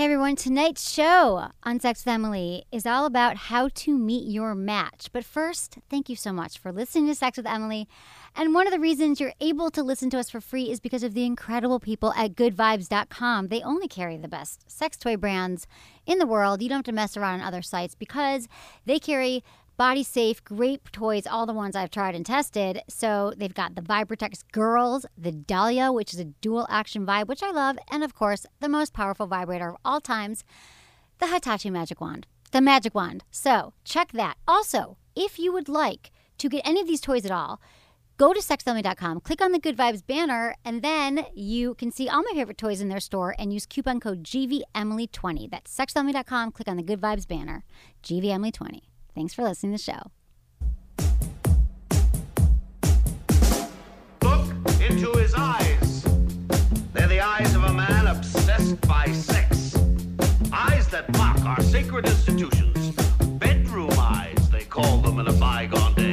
Hey everyone, tonight's show on Sex With Emily is all about how to meet your match. But first, thank you so much for listening to Sex With Emily. And one of the reasons you're able to listen to us for free is because of the incredible people at goodvibes.com. They only carry the best sex toy brands in the world. You don't have to mess around on other sites because they carry body safe, great toys, all the ones I've tried and tested. So they've got the Vibratex Girls, the Dahlia, which is a dual action vibe, which I love, and of course, the most powerful vibrator of all times, the Hitachi Magic Wand. The Magic Wand. So check that. Also, if you would like to get any of these toys at all, go to sexwithemily.com, click on the Good Vibes banner, and then you can see all my favorite toys in their store and use coupon code GVEmily20. That's sexwithemily.com, click on the Good Vibes banner, GVEmily20. Thanks for listening to the show. Look into his eyes. They're the eyes of a man obsessed by sex. Eyes that mock our sacred institutions. Bedroom eyes, they call them in a bygone day.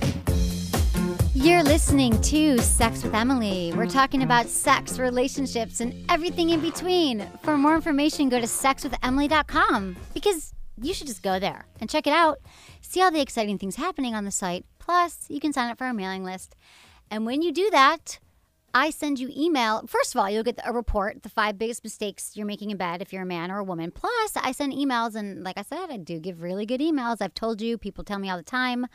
You're listening to Sex with Emily. We're talking about sex, relationships, and everything in between. For more information, go to sexwithemily.com because you should just go there and check it out. See all the exciting things happening on the site. Plus, you can sign up for our mailing list. And when you do that, I send you email. First of all, you'll get a report, the 5 biggest mistakes you're making in bed if you're a man or a woman. Plus, I send emails, and like I said, I do give really good emails. I've told you, people tell me all the time.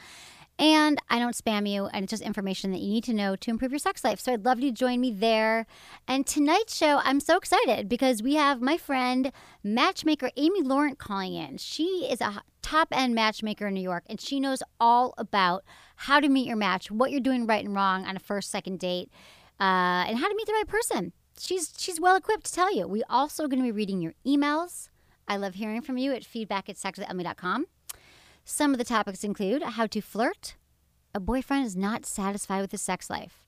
And I don't spam you, and it's just information that you need to know to improve your sex life. So I'd love you to join me there. And tonight's show, I'm so excited because we have my friend, matchmaker Amy Laurent, calling in. She is a top-end matchmaker in New York, and she knows all about how to meet your match, what you're doing right and wrong on a first, second date, and how to meet the right person. She's well-equipped to tell you. We're also going to be reading your emails. I love hearing from you at feedback@sexwithemily.com. Some of the topics include how to flirt, a boyfriend is not satisfied with his sex life,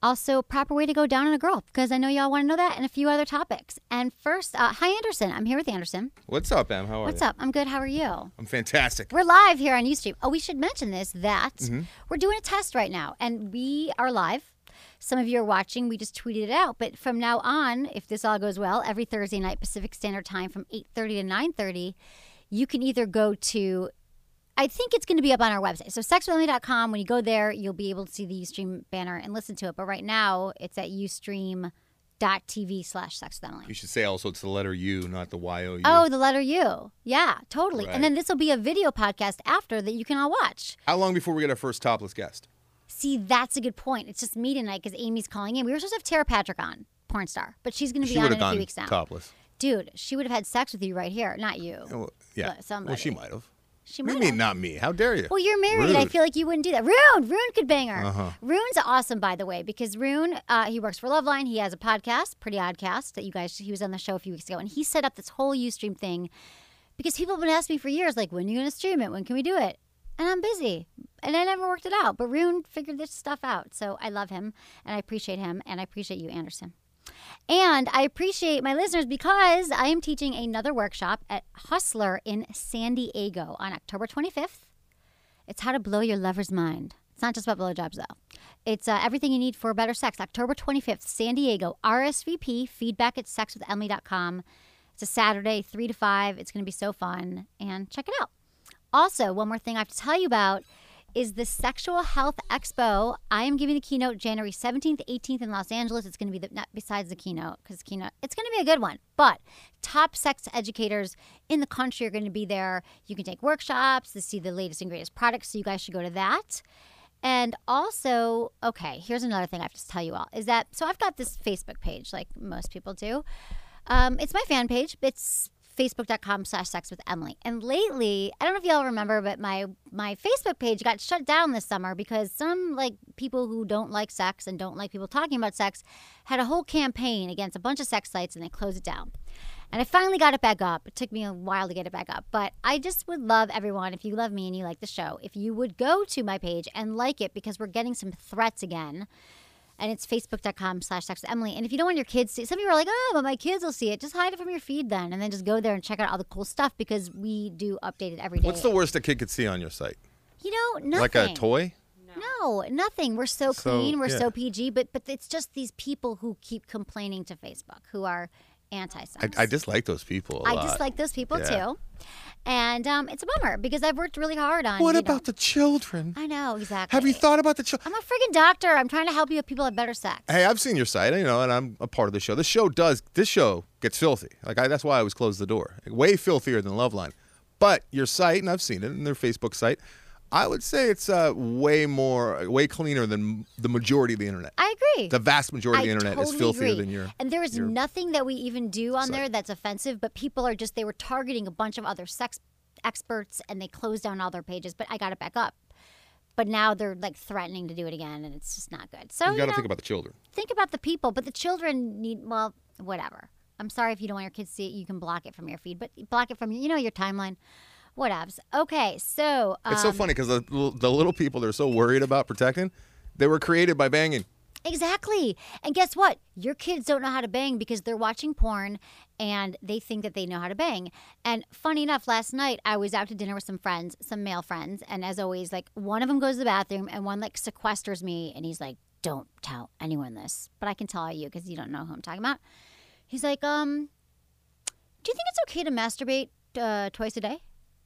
also proper way to go down on a girl, because I know y'all want to know that, and a few other topics. And first, hi Anderson. I'm here with Anderson. What's up, Em? How are you? What's up? I'm good. How are you? I'm fantastic. We're live here on YouTube. Oh, we should mention this, that we're doing a test right now, and we are live. Some of you are watching. We just tweeted it out. But from now on, if this all goes well, every Thursday night Pacific Standard Time from 8:30 to 9:30, you can either go to, I think it's going to be up on our website. So sexwithemily.com, when you go there, you'll be able to see the Ustream banner and listen to it. But right now, it's at ustream.tv/sexwithemily. You should say also it's the letter U, not the Y-O-U. Oh, the letter U. Yeah, totally. Right. And then this will be a video podcast after that you can all watch. How long before we get our first topless guest? See, that's a good point. It's just me tonight because Amy's calling in. We were supposed to have Tara Patrick on, porn star. But she's going to be on in a few weeks now. Topless. Dude, she would have had sex with you right here, not you. Well, yeah. Well, she might have. She might have. You mean not me? How dare you? Well, you're married. Rude. I feel like you wouldn't do that. Rune could bang her. Rune's awesome, by the way, because Rune, he works for Loveline. He has a podcast, Pretty Oddcast, that you guys, he was on the show a few weeks ago, and he set up this whole Ustream thing because people have been asking me for years, like, when are you going to stream it? When can we do it? And I'm busy. And I never worked it out. But Rune figured this stuff out. So I love him, and I appreciate him, and I appreciate you, Anderson. And I appreciate my listeners because I am teaching another workshop at Hustler in San Diego on October 25th. It's how to blow your lover's mind. It's not just about blowjobs, though. It's everything you need for better sex. October 25th, San Diego, RSVP, feedback@sexwithemily.com. It's a Saturday, 3 to 5. It's going to be so fun. And check it out. Also, one more thing I have to tell you about is the Sexual Health Expo. I am giving the keynote January 17th, 18th in Los Angeles. It's going to be, it's going to be a good one. But top sex educators in the country are going to be there. You can take workshops to see the latest and greatest products, so you guys should go to that. And also, okay, here's another thing I have to tell you all, is that, so I've got this Facebook page, like most people do. It's my fan page. It's Facebook.com/sexwithemily. And lately, I don't know if y'all remember, but my Facebook page got shut down this summer because some like people who don't like sex and don't like people talking about sex had a whole campaign against a bunch of sex sites, and they closed it down. And I finally got it back up. It took me a while to get it back up. But I just would love everyone, if you love me and you like the show, if you would go to my page and like it, because we're getting some threats again. And it's facebook.com/sexwithemily. And if you don't want your kids to see, some people are like, oh, but my kids will see it. Just hide it from your feed then. And then just go there and check out all the cool stuff, because we do update it every day. What's the worst a kid could see on your site? You know, nothing. Like a toy? No, nothing. We're so clean. We're so PG. But it's just these people who keep complaining to Facebook, who are anti-sex. I dislike those people a lot. I dislike those people too. And it's a bummer, because I've worked really hard on the children? I know, exactly. Have you thought about the children? I'm a freaking doctor. I'm trying to help you with people have better sex. Hey, I've seen your site, you know, and I'm a part of the show. This show gets filthy. Like, that's why I always close the door. Way filthier than Loveline. But your site, and I've seen it in their Facebook site, I would say it's way cleaner than the majority of the internet. I agree. The vast majority of the internet is filthier than your. And there is nothing that we even do on there that's offensive, but people are just, they were targeting a bunch of other sex experts and they closed down all their pages, but I got it back up. But now they're like threatening to do it again, and it's just not good. So you got to think about the children. Think about the people, but the children need, well, whatever. I'm sorry if you don't want your kids to see it, you can block it from your feed, but block it from your timeline. Whatevs. Okay, so... it's so funny, because the little people they're so worried about protecting, they were created by banging. Exactly. And guess what? Your kids don't know how to bang because they're watching porn and they think that they know how to bang. And funny enough, last night I was out to dinner with some friends, some male friends, and as always, like, one of them goes to the bathroom and one, like, sequesters me, and he's like, don't tell anyone this, but I can tell you because you don't know who I'm talking about. He's like, do you think it's okay to masturbate twice a day?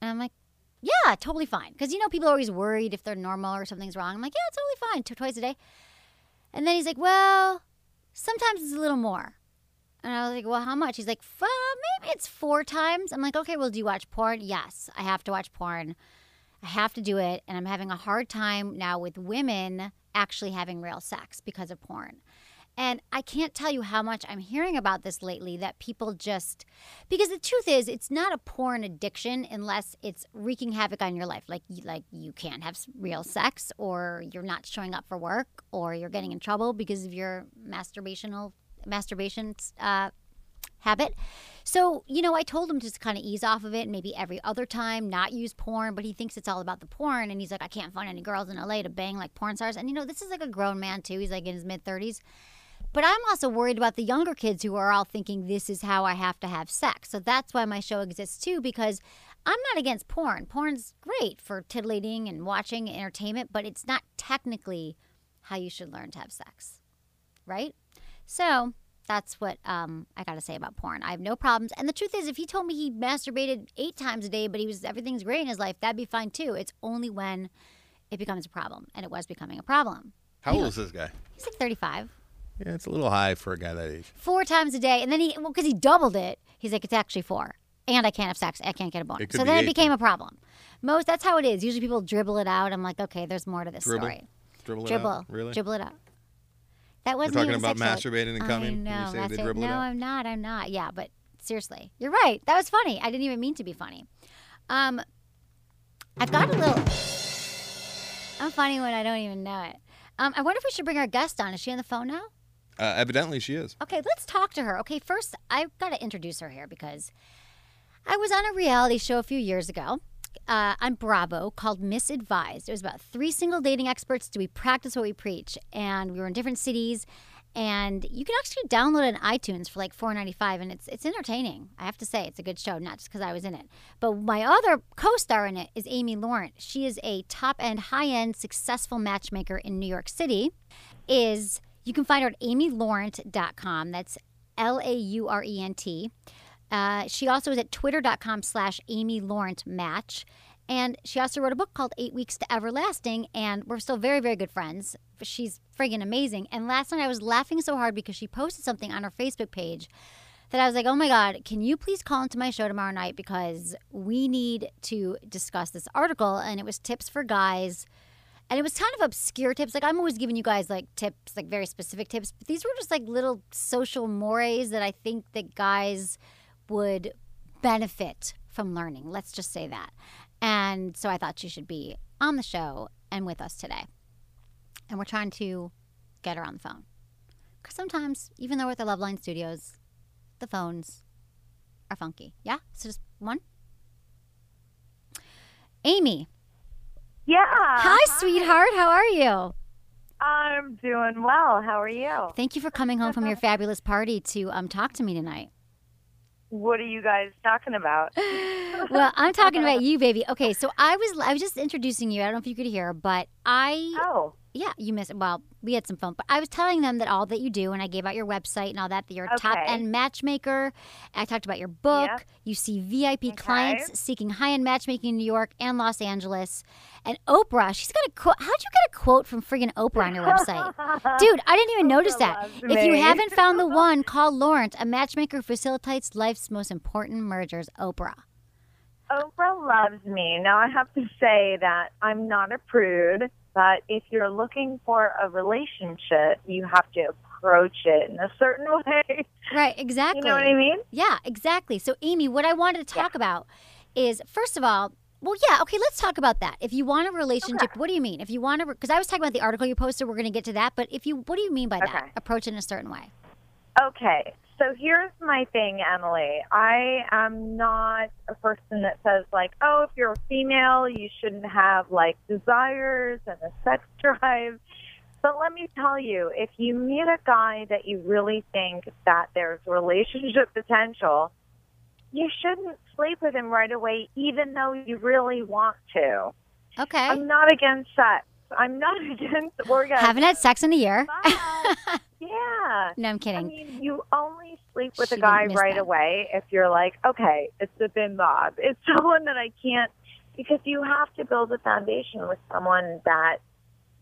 And I'm like, yeah, totally fine. Because, people are always worried if they're normal or something's wrong. I'm like, yeah, it's totally fine, twice a day. And then he's like, well, sometimes it's a little more. And I was like, well, how much? He's like, maybe it's 4 times. I'm like, okay, well, do you watch porn? Yes, I have to watch porn. I have to do it. And I'm having a hard time now with women actually having real sex because of porn. And I can't tell you how much I'm hearing about this lately, that people just, because the truth is, it's not a porn addiction unless it's wreaking havoc on your life. Like you can't have real sex, or you're not showing up for work, or you're getting in trouble because of your masturbation habit. So, I told him just to kind of ease off of it, and maybe every other time not use porn, but he thinks it's all about the porn. And he's like, I can't find any girls in LA to bang like porn stars. And, this is like a grown man too. He's like in his mid-30s. But I'm also worried about the younger kids who are all thinking this is how I have to have sex. So that's why my show exists too, because I'm not against porn. Porn's great for titillating and watching entertainment, but it's not technically how you should learn to have sex, right? So that's what I got to say about porn. I have no problems. And the truth is, if he told me he masturbated 8 times a day, but everything's great in his life, that'd be fine too. It's only when it becomes a problem, and it was becoming a problem. How old is this guy? He's like 35. Yeah, it's a little high for a guy that age. 4 times a day. And then because he doubled it, he's like, it's actually 4. And I can't have sex. I can't get a boner. So then it became a problem. That's how it is. Usually people dribble it out. I'm like, okay, there's more to this story. Dribble it out? Really? Dribble it out. That wasn't even sexual. You're talking about masturbating and coming? I know. No, I'm not. Yeah, but seriously. You're right. That was funny. I didn't even mean to be funny. I've got a little... I'm funny when I don't even know it. I wonder if we should bring our guest on. Is she on the phone now? Evidently, she is. Okay, let's talk to her. Okay, first, I've got to introduce her here, because I was on a reality show a few years ago on Bravo called Miss Advised. It was about 3 single dating experts. Do we practice what we preach? And we were in different cities. And you can actually download it on iTunes for like $4.95, and it's entertaining. I have to say, it's a good show, not just because I was in it. But my other co-star in it is Amy Laurent. She is a top-end, high-end, successful matchmaker in New York City. You can find her at amylaurent.com. That's Laurent. She also is at twitter.com/amylaurentmatch. And she also wrote a book called 8 Weeks to Everlasting, and we're still very, very good friends. She's friggin' amazing. And last night I was laughing so hard because she posted something on her Facebook page that I was like, oh my God, can you please call into my show tomorrow night, because we need to discuss this article. And it was tips for guys. And it was kind of obscure tips. Like, I'm always giving you guys like tips, like very specific tips. But these were just like little social mores that I think that guys would benefit from learning. Let's just say that. And so I thought she should be on the show and with us today. And we're trying to get her on the phone. Because sometimes, even though we're at the Loveline Studios, the phones are funky. Yeah? So just one. Amy. Yeah. Hi, sweetheart. How are you? I'm doing well. How are you? Thank you for coming home from your fabulous party to talk to me tonight. What are you guys talking about? Well, I'm talking about you, baby. Okay, so I was just introducing you. I don't know if you could hear, but yeah, you missed it. Well, we had some fun, but I was telling them that all that you do, and I gave out your website and all that you're a top-end matchmaker. I talked about your book. Yep. You see VIP clients seeking high-end matchmaking in New York and Los Angeles. And Oprah, she's got a quote. How'd you get a quote from friggin' Oprah on your website? Dude, I didn't even notice that. If you haven't found the one, call Laurent, a matchmaker who facilitates life's most important mergers, Oprah. Oprah loves me. Now, I have to say that I'm not a prude. But if you're looking for a relationship, you have to approach it in a certain way. Right, exactly. You know what I mean? Yeah, exactly. So, Amy, what I wanted to talk about is, first of all, let's talk about that. If you want a relationship, what do you mean? If you want to, because I was talking about the article you posted, we're going to get to that. But what do you mean by that? Approach it in a certain way. Okay. So here's my thing, Emily. I am not a person that says, like, oh, if you're a female, you shouldn't have, like, desires and a sex drive. But let me tell you, if you meet a guy that you really think that there's relationship potential, you shouldn't sleep with him right away, even though you really want to. Okay. I'm not against sex. I'm not against orgasm. Haven't had sex in a year. But, yeah. No, I'm kidding. I mean, you only sleep with a guy right away if you're like, okay, it's a bin Bob. It's someone that I can't, because you have to build a foundation with someone that.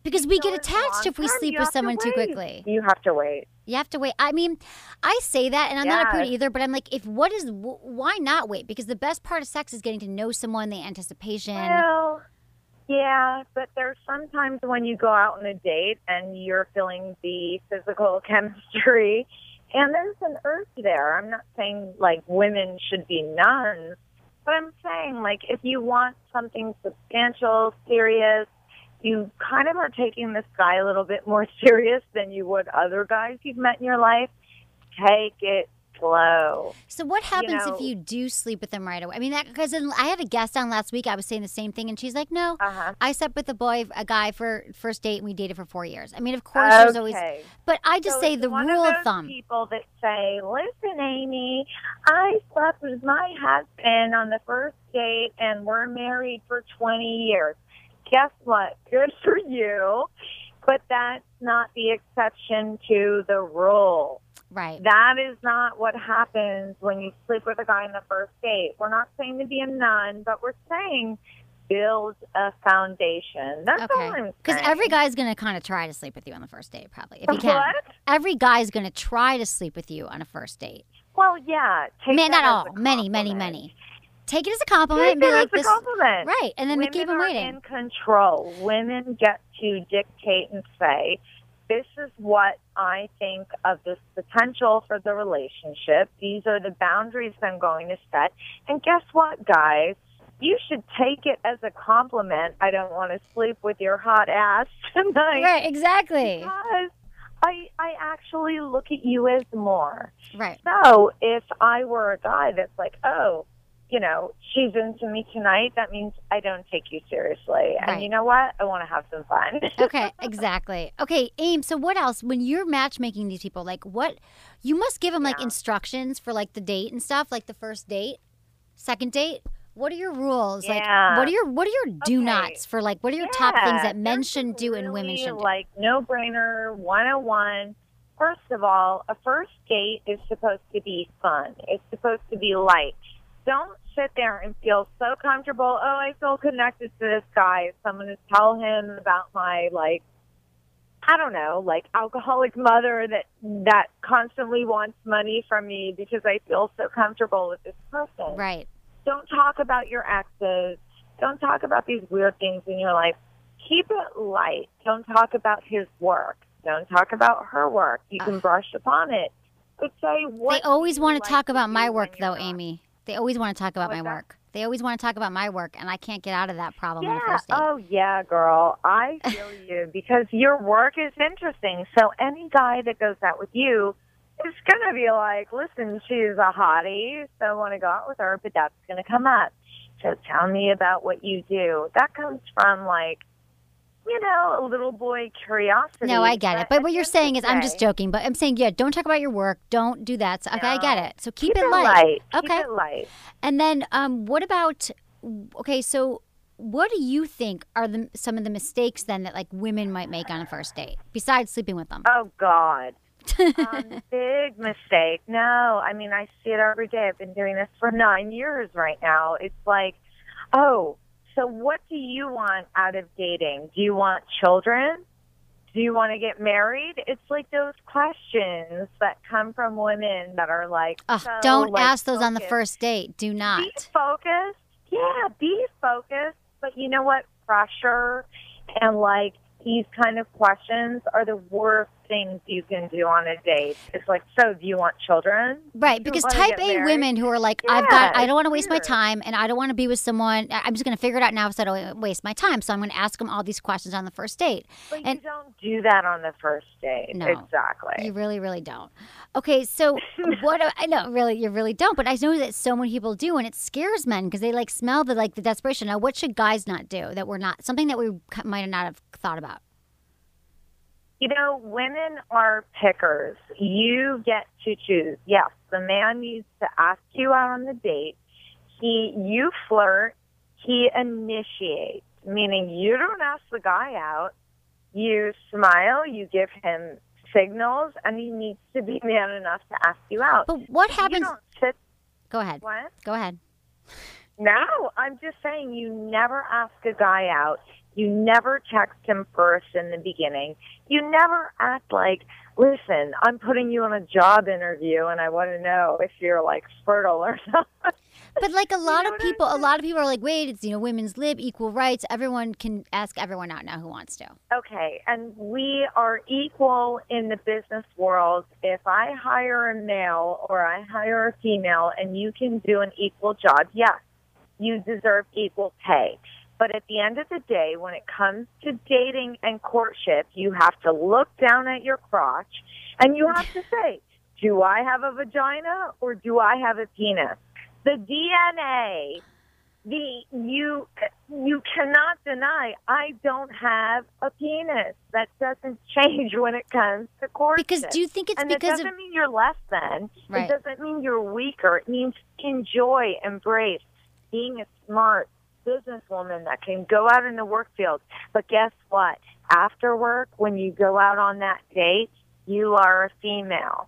Because we get attached if we sleep with someone too quickly. You have to wait. You have to wait. I mean, I say that, and I'm not a prude either, but I'm like, why not wait? Because the best part of sex is getting to know someone, the anticipation. Well, yeah, but there's sometimes when you go out on a date and you're feeling the physical chemistry, and there's an urge there. I'm not saying, like, women should be nuns, but I'm saying, like, if you want something substantial, serious, you kind of are taking this guy a little bit more serious than you would other guys you've met in your life. Take it slow. So what happens if you do sleep with them right away? I mean, because I had a guest on last week. I was saying the same thing, and she's like, no, I slept with a guy for first date, and we dated for 4 years. I mean, of course, there's always – but I just say the rule of thumb. People that say, listen, Amy, I slept with my husband on the first date, and we're married for 20 years. Guess what? Good for you, but that's not the exception to the rule. Right. That is not what happens when you sleep with a guy on the first date. We're not saying to be a nun, but we're saying build a foundation. That's all I'm saying. Because every guy's going to kind of try to sleep with you on the first date, probably. If you can. What? Every guy's going to try to sleep with you on a first date. Well, yeah. Not all. Many, many, many. Take it as a compliment. Take it as a compliment. Right. And then we keep them waiting. Women are in control. Women get to dictate and say, this is what I think of this potential for the relationship. These are the boundaries I'm going to set. And guess what, guys? You should take it as a compliment. I don't want to sleep with your hot ass tonight. Right, exactly. Because I actually look at you as more. Right. So if I were a guy that's like, oh, you know, she's into me tonight, that means I don't take you seriously. And you know what? I want to have some fun. Okay, exactly. Okay, Amy, so what else? When you're matchmaking these people, like what? You must give them like instructions for like the date and stuff, like the first date, second date. What are your rules? Yeah. Like what are your do-nots for like, what are your top things that men shouldn't do and women shouldn't do? Like no-brainer, 101. First of all, a first date is supposed to be fun. It's supposed to be light. Don't sit there and feel so comfortable. Oh, I feel connected to this guy. So I'm going to tell him about my, like, I don't know, like alcoholic mother that constantly wants money from me because I feel so comfortable with this person. Right. Don't talk about your exes. Don't talk about these weird things in your life. Keep it light. Don't talk about his work. Don't talk about her work. You can brush upon it. But say what they always want to talk about my work, though, Amy. They always want to talk about my work. They always want to talk about my work, and I can't get out of that problem on the first date. Oh, yeah, girl. I feel you because your work is interesting. So any guy that goes out with you It's going to be like, listen, she's a hottie, so I want to go out with her, but that's going to come up. So tell me about what you do. That comes from, like, you know, a little boy curiosity. No, I get it. But what you're saying is, I'm just joking, but I'm saying, yeah, don't talk about your work. Don't do that. So, okay, no. I get it. So keep it light. Okay. Keep it light. And then what about, okay, so what do you think are some of the mistakes then that, like, women might make on a first date besides sleeping with them? Oh, God. Big mistake. No, I mean, I see it every day. I've been doing this for 9 years right now. It's like, oh, so what do you want out of dating? Do you want children? Do you want to get married? It's like those questions that come from women that are like, don't ask those on the first date. Do not. Be focused. Yeah, be focused. But you know what? Pressure and like these kind of questions are the worst things you can do on a date. It's like, so do you want children? Right, because type A women who are like, I don't want to waste my time, and I don't want to be with someone. I'm just going to figure it out now so I don't waste my time. So I'm going to ask them all these questions on the first date. But you don't do that on the first date. No, exactly. You really, really don't. Okay, so what? I know, really, you really don't. But I know that so many people do, and it scares men because they like smell the like the desperation. Now, what should guys not do that we're not? Something that we might not have thought about. You know, women are pickers. You get to choose. Yes, the man needs to ask you out on the date. You flirt. He initiates, meaning you don't ask the guy out. You smile. You give him signals, and he needs to be man enough to ask you out. But what happens? Go ahead. What? Go ahead. No, I'm just saying you never ask a guy out. You never text him first in the beginning. You never act like, listen, I'm putting you on a job interview and I want to know if you're like fertile or not. But like a lot of people are like, wait, it's, you know, women's lib, equal rights. Everyone can ask everyone out now who wants to. Okay. And we are equal in the business world. If I hire a male or I hire a female and you can do an equal job, yes, you deserve equal pay. But at the end of the day, when it comes to dating and courtship, you have to look down at your crotch and you have to say, do I have a vagina or do I have a penis? The DNA, you cannot deny I don't have a penis. That doesn't change when it comes to courtship. Because do you think it's because it doesn't mean you're less than. Right. It doesn't mean you're weaker. It means enjoy, embrace, being a smart businesswoman that can go out in the work field. But guess what? After work, when you go out on that date, you are a female.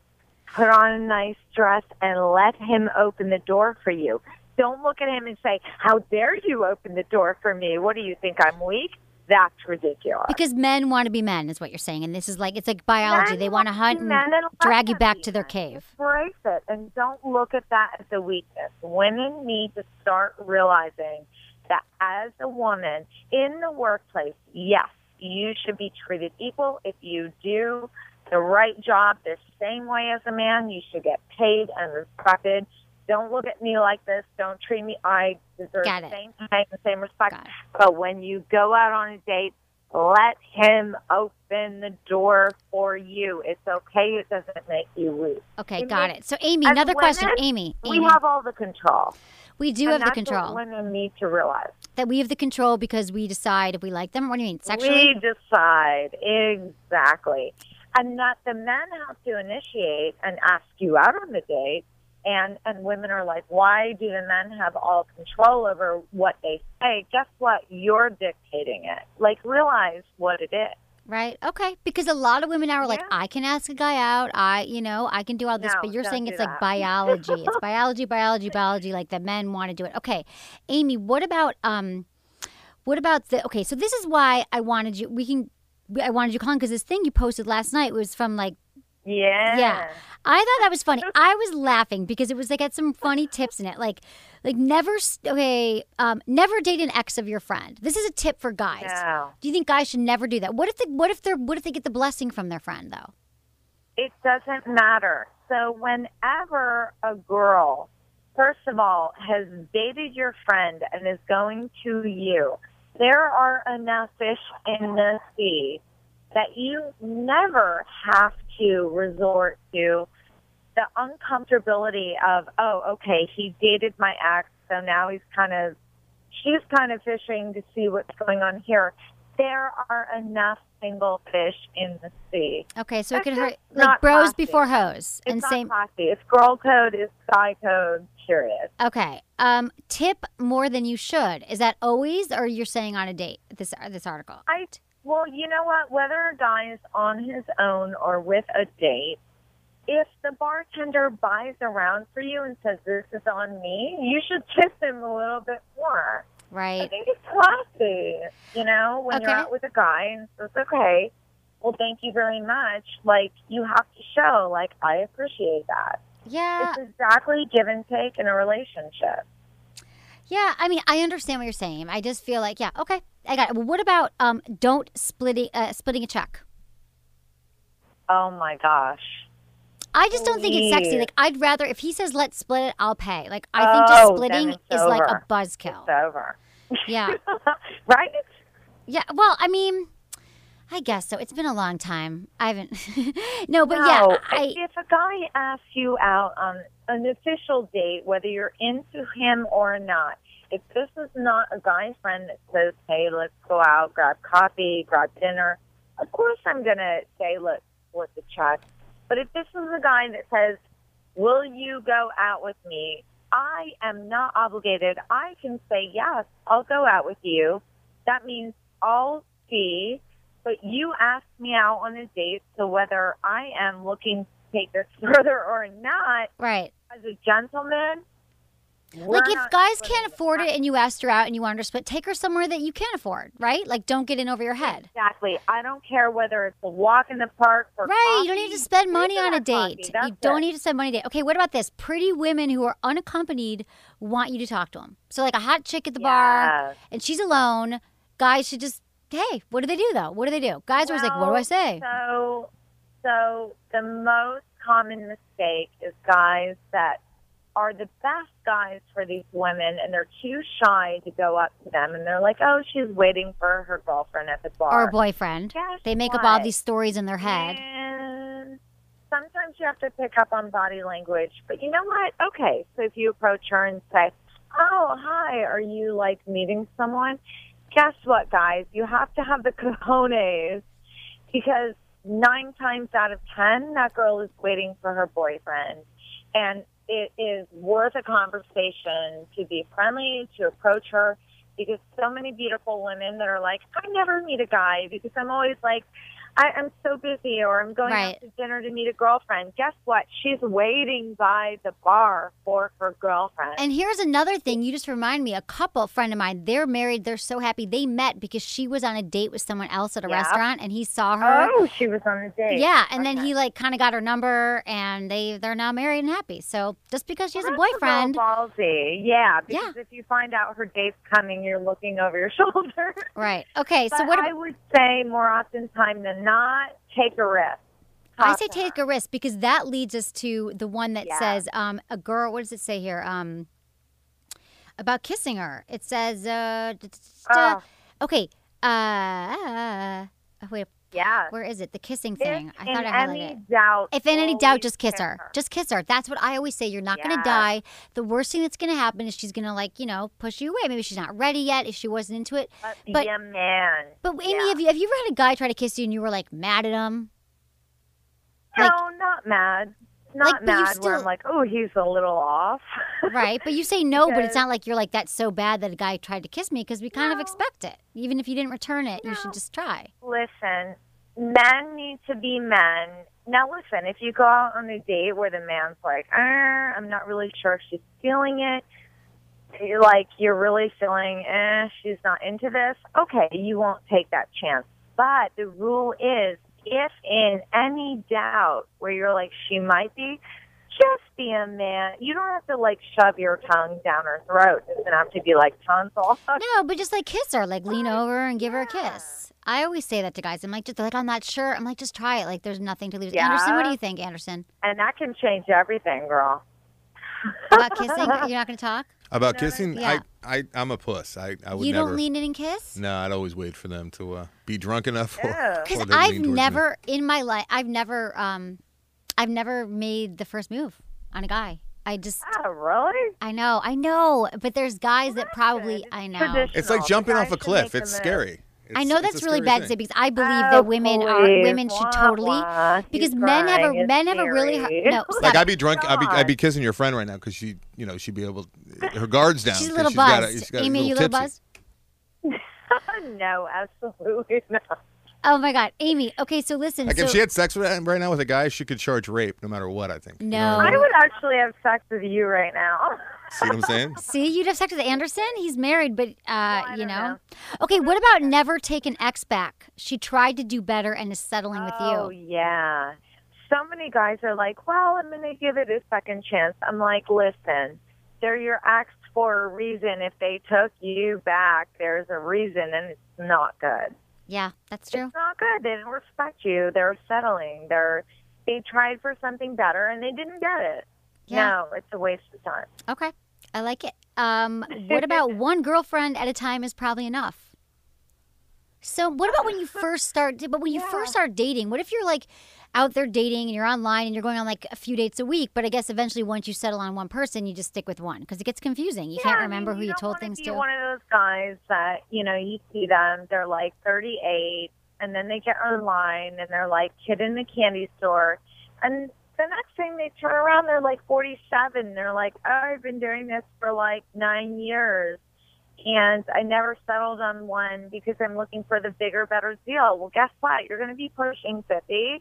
Put on a nice dress and let him open the door for you. Don't look at him and say, how dare you open the door for me? What do you think, I'm weak? That's ridiculous. Because men want to be men is what you're saying. And this is like, it's like biology. They want to hunt and drag you back to their cave. Embrace it. And don't look at that as a weakness. Women need to start realizing that as a woman in the workplace, yes, you should be treated equal. If you do the right job the same way as a man, you should get paid and respected. Don't look at me like this. Don't treat me. I deserve the same pay and the same respect. But when you go out on a date, let him open the door for you. It's okay. It doesn't make you weak. Okay, got it. So, Amy, another question. Amy. We have all the control. We do have the control. That's what women need to realize. That we have the control because we decide if we like them. What do you mean, sexually? We decide. Exactly. And that the men have to initiate and ask you out on the date. And women are like, why do the men have all control over what they say? Guess what? You're dictating it. Like, realize what it is. Right. Okay. Because a lot of women now are like, I can ask a guy out. I can do all this. No, but you're saying it's like biology. It's biology, like the men want to do it. Okay. Amy, what about so this is why I wanted you, I wanted you calling because this thing you posted last night was from like, Yeah. I thought that was funny. I was laughing because it was like had some funny tips in it. Like never date an ex of your friend. This is a tip for guys. No. Do you think guys should never do that? What if they get the blessing from their friend though? It doesn't matter. So whenever a girl, first of all, has dated your friend and is going to you, there are enough fish in the sea that you never have to resort to the uncomfortability of, oh, okay, he dated my ex, so now she's kind of fishing to see what's going on here. There are enough single fish in the sea. Okay, so it could hurt, like bros classy. Before hoes. It's not classy. It's girl code, it's guy code, period. Okay, tip more than you should. Is that always, or you're saying on a date, this article? Well, you know what? Whether a guy is on his own or with a date, if the bartender buys around for you and says, this is on me, you should tip him a little bit more. Right. I think it's classy, you know, when you're out with a guy and says, okay, well, thank you very much. Like, you have to show, like, I appreciate that. Yeah. It's exactly give and take in a relationship. Yeah, I mean, I understand what you're saying. I just feel like, yeah, okay, I got it. Well, what about splitting a check? Oh, my gosh. I just don't think it's sexy. Like, I'd rather, if he says, let's split it, I'll pay. Like, I think just splitting is like a buzzkill. It's over. Yeah. Right? Yeah. Well, I mean, I guess so. It's been a long time. I haven't. No, but yeah. If a guy asks you out on an official date, whether you're into him or not, if this is not a guy friend that says, hey, let's go out, grab coffee, grab dinner, of course I'm going to say, let's split the check. But if this is a guy that says, will you go out with me? I am not obligated. I can say, yes, I'll go out with you. That means I'll see. But you asked me out on a date, so whether I am looking to take this further or not, right? As a gentleman, like if guys can't afford it and you asked her out and you wanted her to split, take her somewhere that you can afford, right? Like, don't get in over your head. Exactly. I don't care whether it's a walk in the park or right. Coffee. You don't need to spend money on a date. You don't need to spend money on a date. Okay, what about this? Pretty women who are unaccompanied want you to talk to them. So like a hot chick at the bar and she's alone, guys should just, hey, what do they do though? What do they do? Guys are always like, what do I say? So the most common mistake is guys that are the best guys for these women, and they're too shy to go up to them. And they're like, oh, she's waiting for her girlfriend at the bar. Or boyfriend. Guess they make up all these stories in their head. And sometimes you have to pick up on body language. But you know what? Okay, so if you approach her and say, oh, hi, are you, like, meeting someone? Guess what, guys? You have to have the cojones because 9 times out of 10, that girl is waiting for her boyfriend. And it is worth a conversation to be friendly, to approach her, because so many beautiful women that are like, I never meet a guy because I'm always like, I'm so busy or I'm going out to dinner to meet a girlfriend. Guess what? She's waiting by the bar for her girlfriend. And here's another thing. You just remind me, a couple, a friend of mine, they're married. They're so happy. They met because she was on a date with someone else at a restaurant and he saw her. Oh, she was on a date. Yeah. And then he like kind of got her number and they're now married and happy. So just because she has a boyfriend. That's ballsy. Yeah. Because if you find out her date's coming, you're looking over your shoulder. Right. Okay. But so what I would say more often time than not, take a risk. I say take a risk because that leads us to the one that says a girl, what does it say here? About kissing her. It says, wait. Yeah. Where is it? The kissing thing. If I thought I highlighted it. If in any doubt, just kiss her. Just kiss her. That's what I always say. You're not going to die. The worst thing that's going to happen is she's going to, like, you know, push you away. Maybe she's not ready yet if she wasn't into it. But be a man. But Amy, have you ever had a guy try to kiss you and you were, like, mad at him? No, like, not mad. Not like, mad still, where I'm like, oh, he's a little off. Right. But you say no, but it's not like you're like, that's so bad that a guy tried to kiss me because we kind of expect it. Even if you didn't return it, you should just try. Listen, men need to be men. Now, listen, if you go out on a date where the man's like, I'm not really sure if she's feeling it. Like, you're really feeling, she's not into this. Okay, you won't take that chance. But the rule is, if in any doubt where you're like, she might be, just be a man. You don't have to, like, shove your tongue down her throat. It doesn't have to be, like, tongues all fucked. No, but just, like, kiss her. Like, lean over and give her a kiss. I always say that to guys. I'm like, just, like, I'm not sure. I'm like, just try it. Like, there's nothing to lose. Yeah. Anderson, what do you think, Anderson? And that can change everything, girl. About kissing? You're not going to talk? About kissing? Yeah. I'm a puss. I would never. You don't lean in and kiss? No, I'd always wait for them to be drunk enough. Because I've never, in my life, I've never, I've never made the first move on a guy. I just. Oh, really? I know. But there's guys that probably, I know. It's like jumping off a cliff. It's scary. I know that's really bad, Zib, because I believe that women should totally, because men have a really hard, no, stop. Like I'd be kissing your friend right now because she, you know, she'd be able, her guard's down. She's a little buzzed. Amy, you a little buzzed? No, absolutely not. Oh my God, Amy. Okay, so listen. Like if she had sex with right now with a guy, she could charge rape no matter what. I think. No, I would actually have sex with you right now. See what I'm saying? See, you'd have sex with Anderson. He's married, but well, you know. Okay, what about never take an ex back? She tried to do better and is settling with you. Oh yeah. So many guys are like, "Well, I'm going to give it a second chance." I'm like, "Listen, they're your ex for a reason. If they took you back, there's a reason, and it's not good." Yeah, that's true. It's not good. They didn't respect you. They're settling. They tried for something better and they didn't get it. Yeah. No, it's a waste of time. Okay, I like it. What about one girlfriend at a time is probably enough? So what about when you first start? But when you first start dating, what if you're like out there dating and you're online and you're going on like a few dates a week? But I guess eventually, once you settle on one person, you just stick with one because it gets confusing. You can't remember who you told things to. You don't want to be one of those guys that you know you see them. They're like 38, and then they get online and they're like kid in the candy store, and the next thing they turn around, they're like 47. And they're like, "Oh, I've been doing this for like 9 years. And I never settled on one because I'm looking for the bigger, better deal." Well, guess what? You're going to be pushing 50,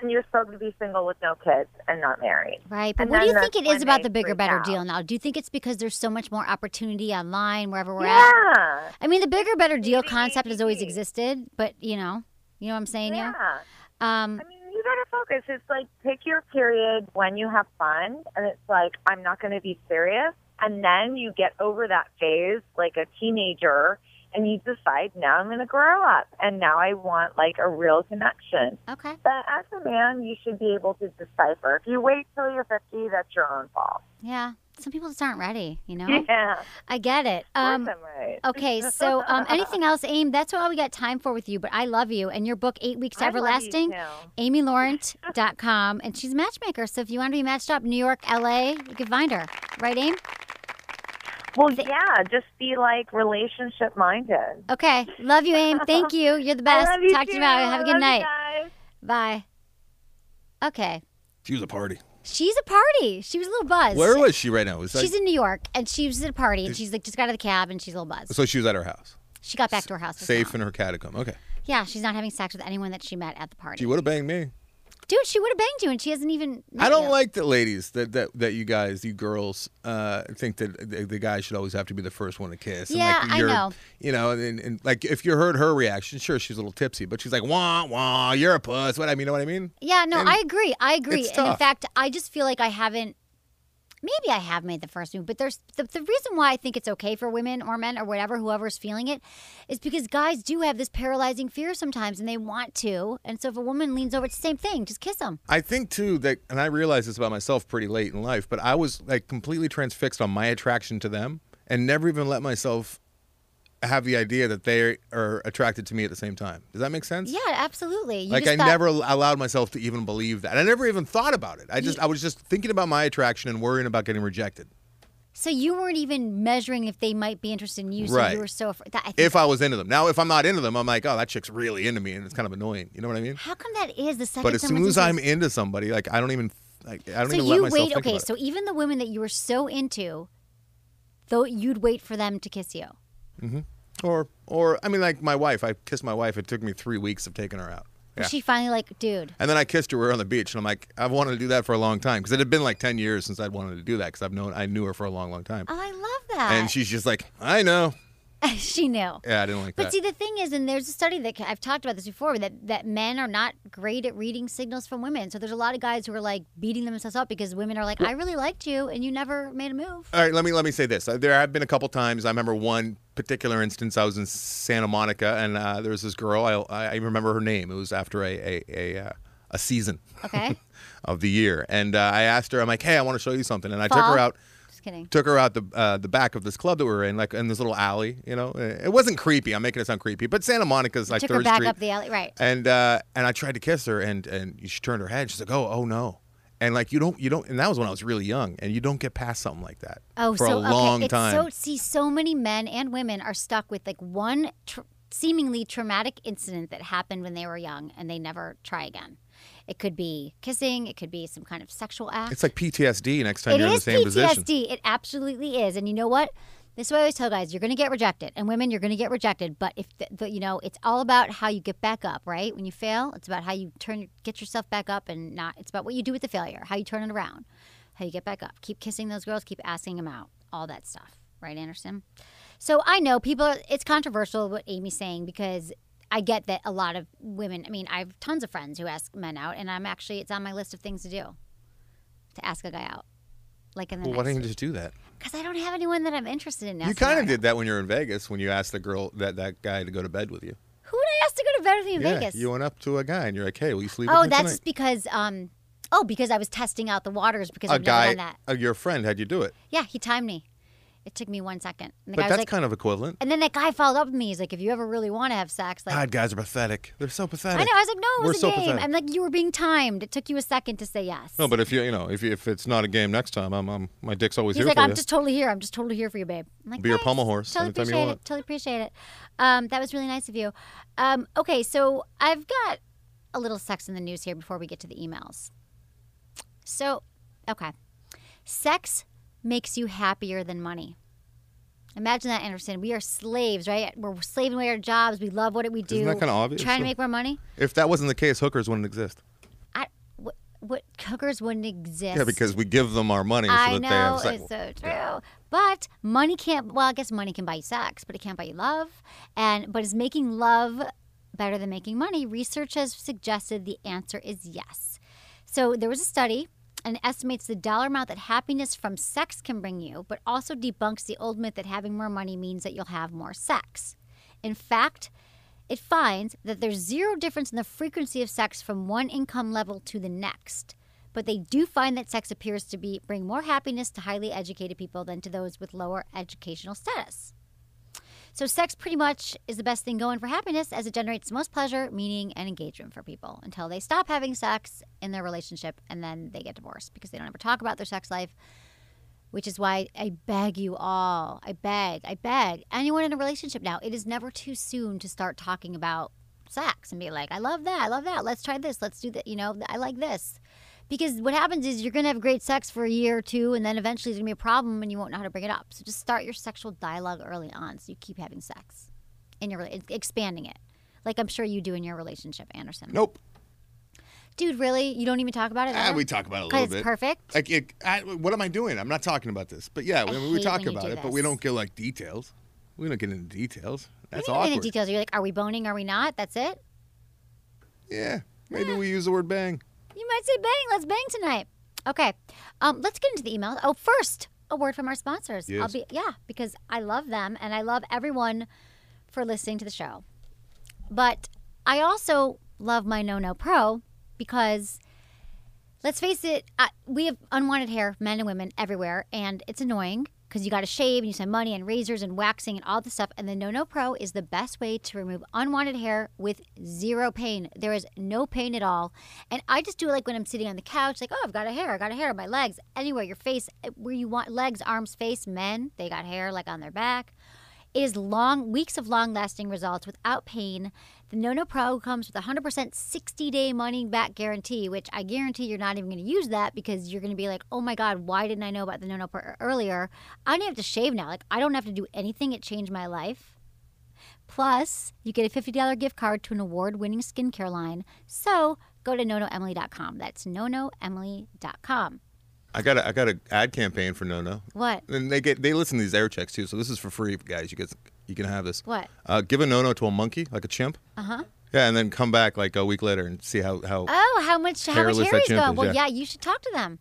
and you're still going to be single with no kids and not married. Right. But what do you think it is about the bigger, better deal now? Do you think it's because there's so much more opportunity online, wherever we're at? Yeah. I mean, the bigger, better deal concept has always existed, but, you know what I'm saying? Yeah. I mean, you got to focus. It's like pick your period when you have fun, and it's like, I'm not going to be serious. And then you get over that phase like a teenager and you decide, now I'm going to grow up and now I want like a real connection. Okay. But as a man, you should be able to decipher. If you wait till you're 50, that's your own fault. Yeah. Some people just aren't ready, you know? Yeah. I get it. Right. Okay, so anything else, Amy? That's all we got time for with you, but I love you. And your book, 8 Weeks to Everlasting, AmyLaurent.com. And she's a matchmaker, so if you want to be matched up, New York, LA, you can find her. Right, Amy? Well, yeah, just be like relationship-minded. Okay. Love you, Amy. Thank you. You're the best. Talk to you about it. Have a good night. Bye. Okay. She was a party. She's a party. She was a little buzzed. Where was she right now? She's in New York, and she was at a party, and she's like just got out of the cab, and she's a little buzzed. So she was at her house. She got back to her house. Safe in her catacomb. Okay. Yeah, she's not having sex with anyone that she met at the party. She would have banged me. Dude, she would have banged you, and she hasn't even. I don't like the ladies that you guys, you girls, think that the guy should always have to be the first one to kiss. Yeah, and like I know. You know, and like if you heard her reaction, sure, she's a little tipsy, but she's like, "Wah wah, you're a puss." What I mean, you know what I mean? Yeah, no, and I agree. And in fact, I just feel like I haven't. Maybe I have made the first move, but there's the reason why I think it's okay for women or men or whatever, whoever's feeling it, is because guys do have this paralyzing fear sometimes, and they want to. And so if a woman leans over, it's the same thing. Just kiss them. I think, too, that, and I realized this about myself pretty late in life, but I was like completely transfixed on my attraction to them and never even let myself have the idea that they are attracted to me at the same time. Does that make sense? Yeah, absolutely. I never allowed myself to even believe that. I never even thought about it. I was just thinking about my attraction and worrying about getting rejected. So you weren't even measuring if they might be interested in you, so you were so afraid. If I was into them. Now, if I'm not into them, I'm like, oh, that chick's really into me, and it's kind of annoying. You know what I mean? How come that is the second time? But as soon as I'm into somebody, like, I don't even let myself think about it. Okay, so even the women that you were so into, though, you'd wait for them to kiss you. Mm-hmm. Or I mean, like my wife. I kissed my wife. It took me 3 weeks of taking her out. Yeah. She finally like, dude. And then I kissed her. We were on the beach, and I'm like, I've wanted to do that for a long time because it had been like 10 years since I'd wanted to do that because I knew her for a long, long time. Oh, I love that. And she's just like, I know. She knew. Yeah, I didn't like that. But see, the thing is, and there's a study that I've talked about this before, that men are not great at reading signals from women. So there's a lot of guys who are like beating themselves up because women are like, I really liked you, and you never made a move. All right, let me say this. There have been a couple times. I remember one particular instance. I was in Santa Monica, and there was this girl. I remember her name. It was after a season of the year, and I asked her. I'm like, hey, I want to show you something, and I took her out. Kidding. Took her out the back of this club that we were in, like in this little alley. You know, it wasn't creepy. I'm making it sound creepy, but Santa Monica's like 3rd Street. Took her back up the alley, right? And I tried to kiss her, and she turned her head. She's like, oh no. And like you don't, and that was when I was really young, and you don't get past something like that for a long time. So many men and women are stuck with like one seemingly traumatic incident that happened when they were young, and they never try again. It could be kissing. It could be some kind of sexual act. It's like PTSD next time you're in the same position. It is PTSD. It absolutely is. And you know what? This is what I always tell guys, you're going to get rejected. And women, you're going to get rejected. But if you know, it's all about how you get back up, right? When you fail, it's about how you get yourself back up, and not, it's about what you do with the failure, how you turn it around, how you get back up. Keep kissing those girls, keep asking them out, all that stuff. Right, Anderson? So I know it's controversial what Amy's saying, because I get that a lot of women, I mean, I have tons of friends who ask men out, and it's on my list of things to do, to ask a guy out. Like in the why don't you just do that? Because I don't have anyone that I'm interested in. You kind of did that when you were in Vegas, when you asked the girl, that guy, to go to bed with you. Who would I ask to go to bed with me in Vegas? You went up to a guy and you're like, hey, will you sleep with me tonight? Oh, that's just because, because I was testing out the waters, because I've never done that. Your friend had you do it. Yeah, he timed me. It took me 1 second. And the guy was like, kind of equivalent. And then that guy followed up with me. He's like, if you ever really want to have sex. Like, God, guys are pathetic. They're so pathetic. I know. I was like, no, it was a game. Pathetic. I'm like, you were being timed. It took you a second to say yes. No, but if it's not a game next time, my dick's always here for you. He's like, I'm just totally here. I'm just totally here for you, babe. I'm like, be your pommel horse anytime you want. Totally appreciate it. That was really nice of you. Okay, so I've got a little sex in the news here before we get to the emails. So, okay. Sex makes you happier than money. Imagine that, Anderson. We are slaves, right? We're slaving away our jobs. We love what we do. Isn't that kind of obvious? Trying to make more money. If that wasn't the case, hookers wouldn't exist. Hookers wouldn't exist. Yeah, because we give them our money so that they have sex. I know, it's so true. Yeah. But money can't, well, I guess money can buy you sex, but it can't buy you love. But is making love better than making money? Research has suggested the answer is yes. So there was a study, and estimates the dollar amount that happiness from sex can bring you, but also debunks the old myth that having more money means that you'll have more sex. In fact, it finds that there's zero difference in the frequency of sex from one income level to the next. But they do find that sex appears to bring more happiness to highly educated people than to those with lower educational status. So sex pretty much is the best thing going for happiness, as it generates the most pleasure, meaning, and engagement for people until they stop having sex in their relationship, and then they get divorced because they don't ever talk about their sex life, which is why I beg you all, I beg anyone in a relationship now, it is never too soon to start talking about sex and be like, I love that, let's try this, let's do that, you know, I like this. Because what happens is you're going to have great sex for a year or two, and then eventually there's going to be a problem and you won't know how to bring it up. So just start your sexual dialogue early on so you keep having sex and you're expanding it. Like I'm sure you do in your relationship, Anderson. Nope. Dude, really? You don't even talk about it? We talk about it a little bit. Because it's perfect? Like what am I doing? I'm not talking about this. But yeah, we talk about it, but we don't get like details. We don't get into details. That's awkward. We don't get into details. You're like, are we boning? Are we not? That's it? Yeah. Maybe we use the word bang. You might say bang. Let's bang tonight. Okay. Let's get into the email. Oh, first, a word from our sponsors. Yes. Because I love them, and I love everyone for listening to the show. But I also love my No-No Pro because, let's face it, we have unwanted hair, men and women, everywhere, and it's annoying because you got to shave and you spend money and razors and waxing and all this stuff, and the No-No Pro is the best way to remove unwanted hair with zero pain. There is no pain at all, and I just do it like when I'm sitting on the couch, like, oh, I've got a hair on my legs, anywhere, your face, where you want, legs, arms, face. Men, they got hair like on their back. It is weeks of long-lasting results without pain. The No-No Pro comes with 100% 60-day money-back guarantee, which I guarantee you're not even going to use that because you're going to be like, oh, my God, why didn't I know about the No-No Pro earlier? I don't have to shave now. Like, I don't have to do anything. It changed my life. Plus, you get a $50 gift card to an award-winning skincare line. So go to nonoemily.com. That's nonoemily.com. I got a ad campaign for No-No. What? And they listen to these air checks too, so this is for free, guys. You can have this. What? Give a No-No to a monkey, like a chimp. Uh-huh. Yeah, and then come back like a week later and see how much hair he's going. Well, yeah, you should talk to them.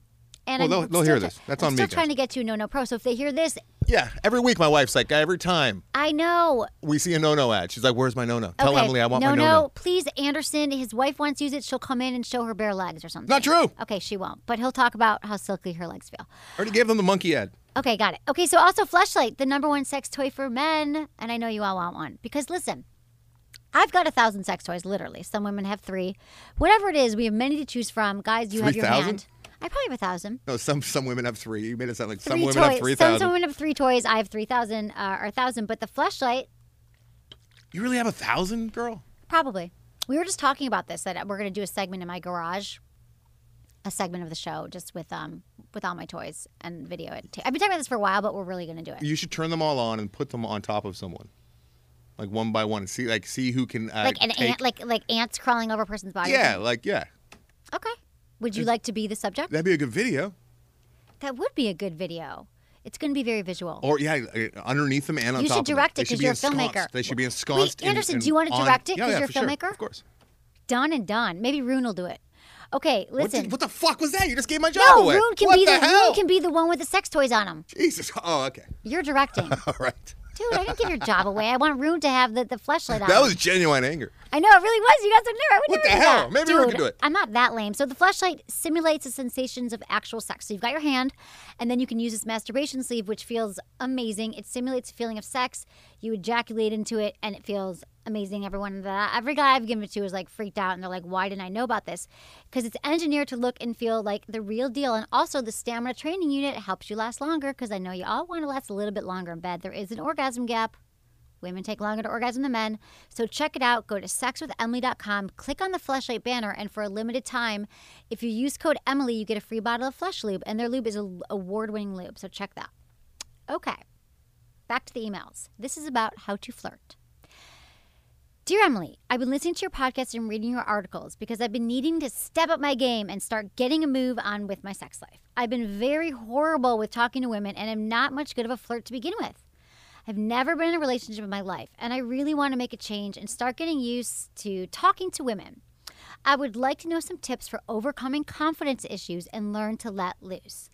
And they'll hear this. That's on me. I'm still trying to get you a No-No Pro, so if they hear this. Yeah, every week my wife's like, every time. I know. We see a No-No ad. She's like, where's my No-No? Tell Emily I want my No-No. Please, Anderson. His wife wants to use it. She'll come in and show her bare legs or something. Not true. Okay, she won't. But he'll talk about how silky her legs feel. Already gave them the monkey ad. Okay, got it. Okay, so also Fleshlight, the #1 sex toy for men. And I know you all want one. Because listen, I've got 1,000 sex toys, literally. Some women have 3. Whatever it is, we have many to choose from. Guys, you have your hand. I probably have 1,000. No, some women have 3. You made it sound like some women have 3,000. Some women have 3 toys. I have 3,000 or 1,000. But the fleshlight. You really have 1,000, girl? Probably. We were just talking about this, that we're going to do a segment in my garage, a segment of the show just with all my toys and video it. I've been talking about this for a while, but we're really going to do it. You should turn them all on and put them on top of someone. Like one by one and see who can like an ant, like ants crawling over a person's body. Yeah, yeah. Okay. Would you like to be the subject? That'd be a good video. That would be a good video. It's going to be very visual. Or yeah, underneath them and on top of them. You should direct it because you're a filmmaker. They should be ensconced. Wait, Anderson, do you want to direct it because you're a filmmaker? Sure. Of course. Done and done. Maybe Rune will do it. Okay, listen. What the fuck was that? You just gave my job away. No, Rune can be the one with the sex toys on him. Jesus. Oh, okay. You're directing. All right. Dude, I didn't give your job away. I want Rune to have the fleshlight on. That was genuine anger. I know, it really was. You guys are never. I would never do that. What the hell? Maybe Rune can do it. I'm not that lame. So the fleshlight simulates the sensations of actual sex. So you've got your hand, and then you can use this masturbation sleeve, which feels amazing. It simulates the feeling of sex. You ejaculate into it, and it feels amazing. Every guy I've given it to is like freaked out, and they're like, why didn't I know about this? Because it's engineered to look and feel like the real deal. And also the stamina training unit helps you last longer, because I know you all want to last a little bit longer in bed. There is an orgasm gap. Women take longer to orgasm than men. So check it out. Go to sexwithemily.com, click on the Fleshlight banner, and for a limited time, if you use code Emily, you get a free bottle of Flesh Lube, and their lube is an award-winning lube. So check that. Okay, back to the emails. This is about how to flirt. Dear Emily, I've been listening to your podcast and reading your articles because I've been needing to step up my game and start getting a move on with my sex life. I've been very horrible with talking to women and am not much good of a flirt to begin with. I've never been in a relationship in my life, and I really want to make a change and start getting used to talking to women. I would like to know some tips for overcoming confidence issues and learn to let loose.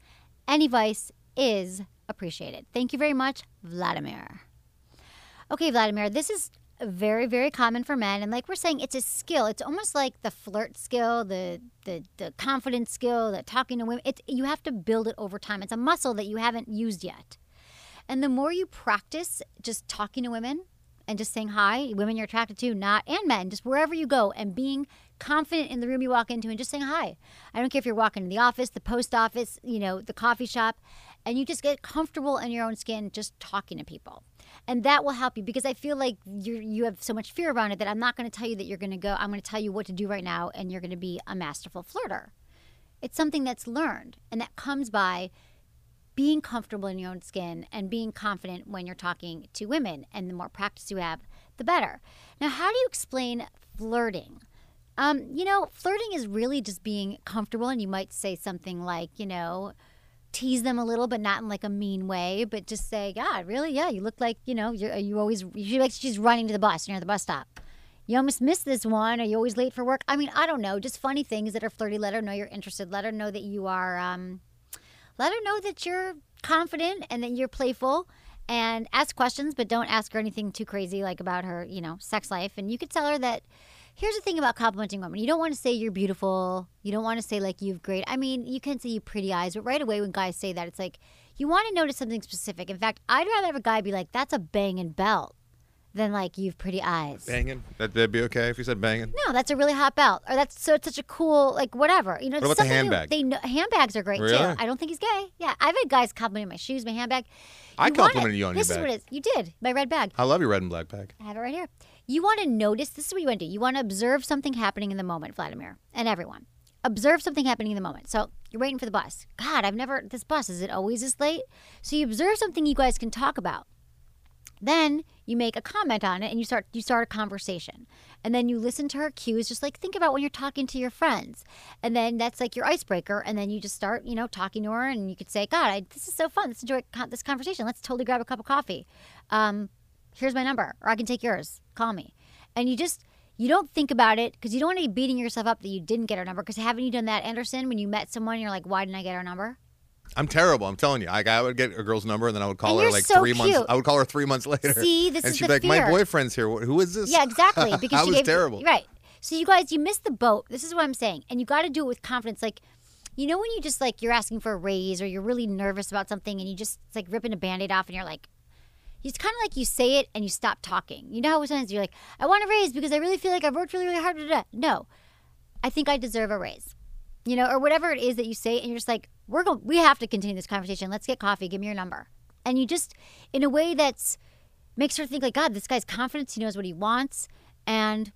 Any advice is appreciated. Thank you very much, Vladimir. Okay, Vladimir, this is very, very common for men, and like we're saying, it's a skill. It's almost like the flirt skill, the confidence skill, the talking to women. You have to build it over time. It's a muscle that you haven't used yet. And the more you practice just talking to women and just saying hi, women you're attracted to, and men, just wherever you go, and being confident in the room you walk into and just saying hi. I don't care if you're walking to the office, the post office, the coffee shop, and you just get comfortable in your own skin just talking to people. And that will help you, because I feel like you have so much fear around it that I'm not going to tell you that you're going to go. I'm going to tell you what to do right now, and you're going to be a masterful flirter. It's something that's learned, and that comes by being comfortable in your own skin and being confident when you're talking to women. And the more practice you have, the better. Now, how do you explain flirting? Flirting is really just being comfortable, and you might say something like, tease them a little, but not in like a mean way, but just say, God, really? Yeah, you look like, she's running to the bus and you're at the bus stop. You almost missed this one. Are you always late for work? I mean, I don't know. Just funny things that are flirty. Let her know you're interested. Let her know that you are, let her know that you're confident and that you're playful, and ask questions, but don't ask her anything too crazy like about her, sex life. And you could tell her that, here's the thing about complimenting women. You don't want to say you're beautiful. You don't want to say like you've great. I mean, you can say you pretty eyes, but right away when guys say that, it's like you want to notice something specific. In fact, I'd rather have a guy be like, that's a banging belt, than like you've pretty eyes. Banging? That'd be okay if you said banging? No, that's a really hot belt. Or that's so it's such a cool, like whatever. What about the handbag? Handbags are great too. I don't think he's gay. Yeah, I've had guys compliment my shoes, my handbag. I complimented you on your bag. This is what it is. You did, my red bag. I love your red and black bag. I have it right here. You want to notice, this is what you want to do. You want to observe something happening in the moment, Vladimir, and everyone. Observe something happening in the moment. So you're waiting for the bus. God, this bus, is it always this late? So you observe something you guys can talk about. Then you make a comment on it, and you start a conversation. And then you listen to her cues, just like think about when you're talking to your friends. And then that's like your icebreaker, and then you just start, talking to her, and you could say, God, this is so fun. Let's enjoy this conversation. Let's totally grab a cup of coffee. Here's my number, or I can take yours. Call me. And you don't think about it, because you don't want to be beating yourself up that you didn't get her number. Because haven't you done that, Anderson, when you met someone and you're like, why didn't I get her number? I'm terrible. I'm telling you. I would get a girl's number, and then I would call her like 3 months. I would call her 3 months later. See, this is the fear. And she'd be like, my boyfriend's here. Who is this? Yeah, exactly. Because she was terrible. Right. So you guys, you missed the boat. This is what I'm saying. And you got to do it with confidence. Like, when you just like, you're asking for a raise, or you're really nervous about something, and you just it's like ripping a Band-Aid off, and you're like, it's kind of like you say it and you stop talking. You know how sometimes you're like, I want a raise because I really feel like I've worked really, really hard. No, I think I deserve a raise. you know, or whatever it is that you say, and you're just like, we have to continue this conversation. Let's get coffee. Give me your number. And you just, in a way that's makes her think like, God, this guy's confident. He knows what he wants. And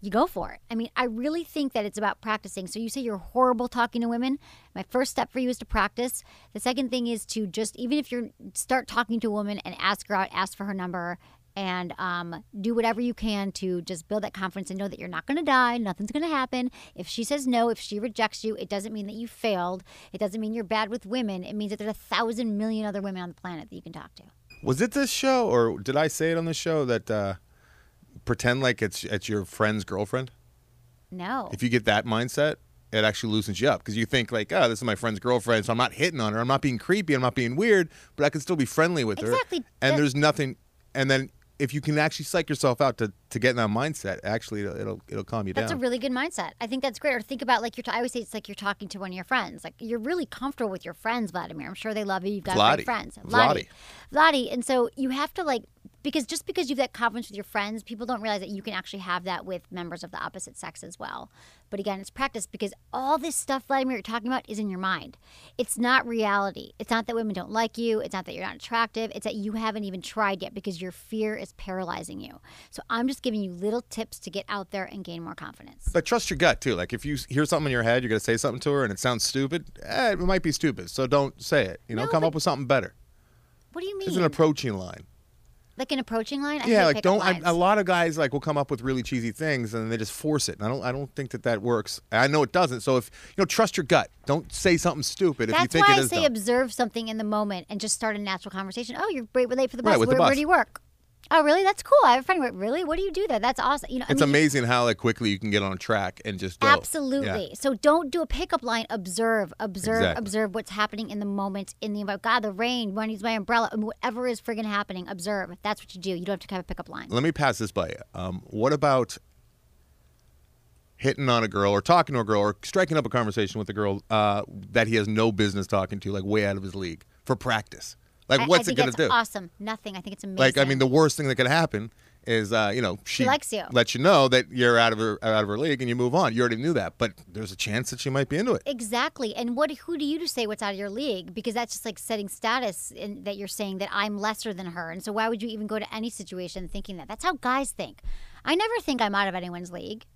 you go for it. I mean, I really think that it's about practicing. So you say you're horrible talking to women. My first step for you is to practice. The second thing is to just, even if you're, start talking to a woman and ask her out, ask for her number, and do whatever you can to just build that confidence and know that you're not going to die. Nothing's going to happen. If she says no, if she rejects you, it doesn't mean that you failed. It doesn't mean you're bad with women. It means that there's 1,000 million other women on the planet that you can talk to. Was it this show, or did I say it on the show, that pretend like it's your friend's girlfriend? No. If you get that mindset, it actually loosens you up, because you think like, oh, this is my friend's girlfriend, so I'm not hitting on her. I'm not being creepy. I'm not being weird, but I can still be friendly with her. Exactly. And there's nothing. And then if you can actually psych yourself out to get in that mindset, actually it'll calm you down. That's a really good mindset. I think that's great. Or think about like I always say it's like you're talking to one of your friends. Like you're really comfortable with your friends, Vladimir. I'm sure they love you. You've got great friends. Vladdy. And so you have to like, because just because you've that confidence with your friends, people don't realize that you can actually have that with members of the opposite sex as well. But again, it's practice, because all this stuff, Vladimir, you're talking about is in your mind. It's not reality. It's not that women don't like you. It's not that you're not attractive. It's that you haven't even tried yet, because your fear is paralyzing you. So I'm just giving you little tips to get out there and gain more confidence. But trust your gut too. Like if you hear something in your head, you're going to say something to her and it sounds stupid. It might be stupid. So don't say it. You know, come up with something better. What do you mean? It's an approaching line. Like an approaching line? Yeah, like don't. A lot of guys like will come up with really cheesy things and they just force it. And I don't think that works. I know it doesn't. So if you know, trust your gut. Don't say something stupid if you think it is. That's why I say observe something in the moment and just start a natural conversation. Oh, you're late for the bus. Right, where do you work? Oh, really? That's cool. I have a friend who went, really? What do you do there? That's awesome. You know, it's amazing how like quickly you can get on track and just go. Absolutely. Yeah. So don't do a pickup line. Observe what's happening in the moment, in the environment. God, the rain, want to use my umbrella. I mean, whatever is friggin' happening, observe. That's what you do. You don't have to have a pickup line. Let me pass this by you. What about hitting on a girl or talking to a girl or striking up a conversation with a girl that he has no business talking to, like way out of his league, for practice? Like, what's it going to do? Awesome. Nothing. I think it's amazing. Like, I mean, the worst thing that could happen is, you know, she likes you. Lets you know that you're out of her league and you move on. You already knew that. But there's a chance that she might be into it. Exactly. And who do you to say what's out of your league? Because that's just like setting status in, that you're saying that I'm lesser than her. And so why would you even go to any situation thinking that? That's how guys think. I never think I'm out of anyone's league.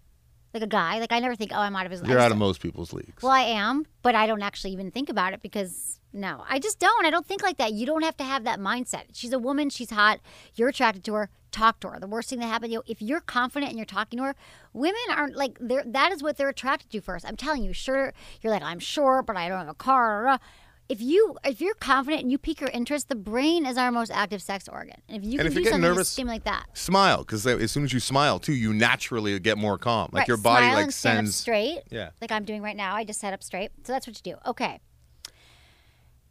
Like a guy. Like, I never think, oh, I'm out of his league. You're out of most people's leagues. Well, I am. But I don't actually even think about it because... No, I just don't. I don't think like that. You don't have to have that mindset. She's a woman. She's hot. You're attracted to her. Talk to her. The worst thing that happened, you know, if you're confident and you're talking to her, women aren't like, that is what they're attracted to first. I'm telling you, sure, you're like, I'm sure, but I don't have a car. If you're confident and you pique your interest, the brain is our most active sex organ. And if you can do something to stimulate that, smile, because as soon as you smile too, you naturally get more calm. Like right. Your body smile like sends straight. Yeah. Like I'm doing right now. I just sat up straight. So that's what you do. Okay.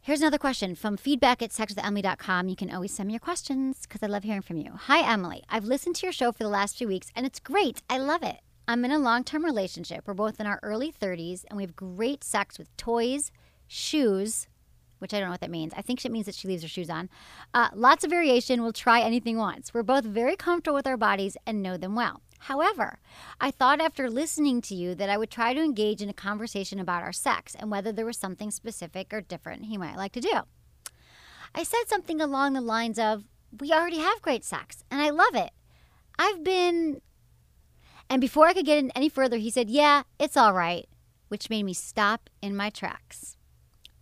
Here's another question from feedback@sexwithemily.com. You can always send me your questions because I love hearing from you. Hi, Emily. I've listened to your show for the last few weeks, and it's great. I love it. I'm in a long-term relationship. We're both in our early 30s, and we have great sex with toys, shoes, which I don't know what that means. I think it means that she leaves her shoes on. Lots of variation. We'll try anything once. We're both very comfortable with our bodies and know them well. However, I thought after listening to you that I would try to engage in a conversation about our sex and whether there was something specific or different he might like to do. I said something along the lines of, we already have great sex, and I love it. And before I could get in any further, he said, yeah, it's all right, which made me stop in my tracks.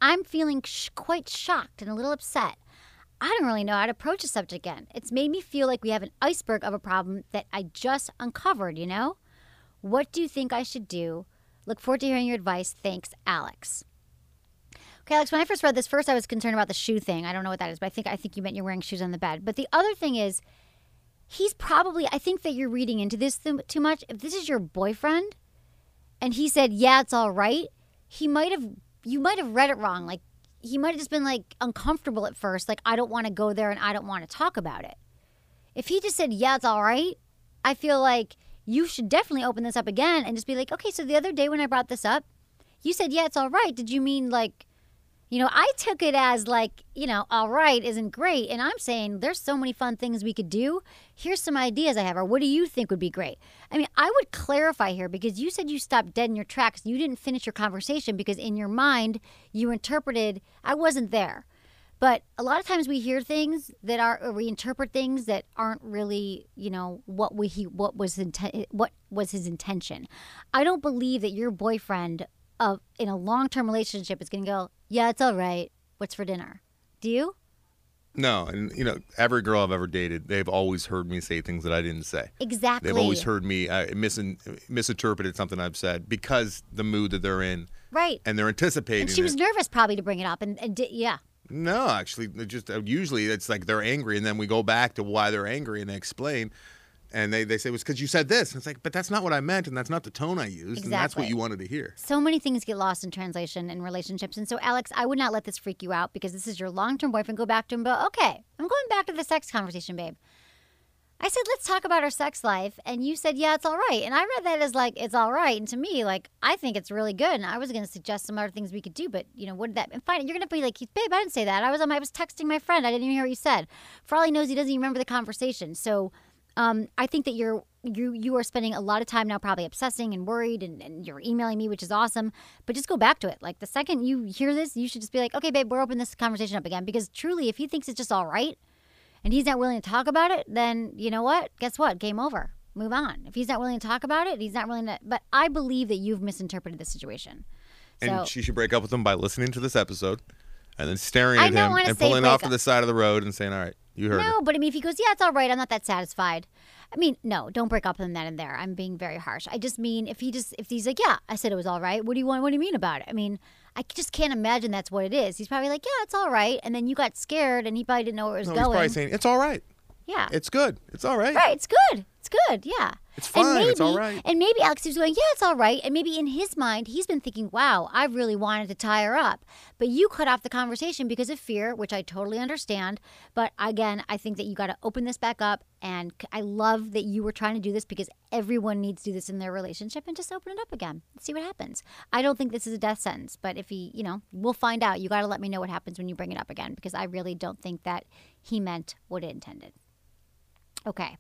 I'm feeling quite shocked and a little upset. I don't really know how to approach the subject again. It's made me feel like we have an iceberg of a problem that I just uncovered, you know? What do you think I should do? Look forward to hearing your advice. Thanks, Alex. Okay, Alex, when I first read this, first I was concerned about the shoe thing. I don't know what that is, but I think you meant you're wearing shoes on the bed. But the other thing is, I think that you're reading into this too much. If this is your boyfriend and he said, yeah, it's all right, you might have read it wrong, like, he might have just been, like, uncomfortable at first. Like, I don't want to go there and I don't want to talk about it. If he just said, yeah, it's all right, I feel like you should definitely open this up again and just be like, okay, so the other day when I brought this up, you said, yeah, it's all right. Did you mean, like, You know, I took it as like, you know, all right isn't great. And I'm saying there's so many fun things we could do. Here's some ideas I have. Or what do you think would be great? I mean, I would clarify here because you said you stopped dead in your tracks. You didn't finish your conversation because in your mind you interpreted, I wasn't there. But a lot of times we hear things that are, or we interpret things that aren't really, you know, what was his intention. I don't believe that your boyfriend in a long-term relationship is going to go, yeah, it's all right. What's for dinner? Do you? No. And, you know, every girl I've ever dated, they've always heard me say things that I didn't say. Exactly. They've always heard me misinterpreted something I've said because the mood that they're in. Right. And they're anticipating. And she was nervous probably to bring it up. Yeah. No, actually, just usually it's like they're angry, and then we go back to why they're angry, and they explain, and they say, it was because you said this. And it's like, but that's not what I meant, and that's not the tone I used, exactly. And that's what you wanted to hear. So many things get lost in translation in relationships, and so, Alex, I would not let this freak you out because this is your long-term boyfriend. Go back to him, but okay, I'm going back to the sex conversation, babe. I said, let's talk about our sex life, and you said, yeah, it's all right, and I read that as like, it's all right, and to me, like, I think it's really good, and I was going to suggest some other things we could do, but, you know, what did that, and fine, you're going to be like, babe, I didn't say that, I was texting my friend, I didn't even hear what you said. For all he knows, he doesn't even remember the conversation, so I think that you are spending a lot of time now probably obsessing and worried, and you're emailing me, which is awesome, but just go back to it. Like, the second you hear this, you should just be like, okay, babe, we're opening this conversation up again, because truly, if he thinks it's just all right, and he's not willing to talk about it, then you know what? Guess what? Game over. Move on. If he's not willing to talk about it, he's not willing to. But I believe that you've misinterpreted the situation. And she should break up with him by listening to this episode and then staring at him and pulling off to the side of the road and saying, all right, you heard it. No, but I mean, if he goes, yeah, it's all right. I'm not that satisfied. I mean, no, don't break up with him then and there. I'm being very harsh. I just mean if he's like, yeah, I said it was all right. What do you want? What do you mean about it? I mean, I just can't imagine that's what it is. He's probably like, yeah, it's all right. And then you got scared and he probably didn't know where it was going. He's probably saying, it's all right. Yeah. It's good. It's all right. Right. It's good. It's good. Yeah. It's fine. It's all right. And maybe Alex is going, yeah, it's all right. And maybe in his mind, he's been thinking, wow, I really wanted to tie her up. But you cut off the conversation because of fear, which I totally understand. But again, I think that you got to open this back up. And I love that you were trying to do this because everyone needs to do this in their relationship and just open it up again and see what happens. I don't think this is a death sentence, but if he, you know, we'll find out. You got to let me know what happens when you bring it up again because I really don't think that he meant what it intended. Okay.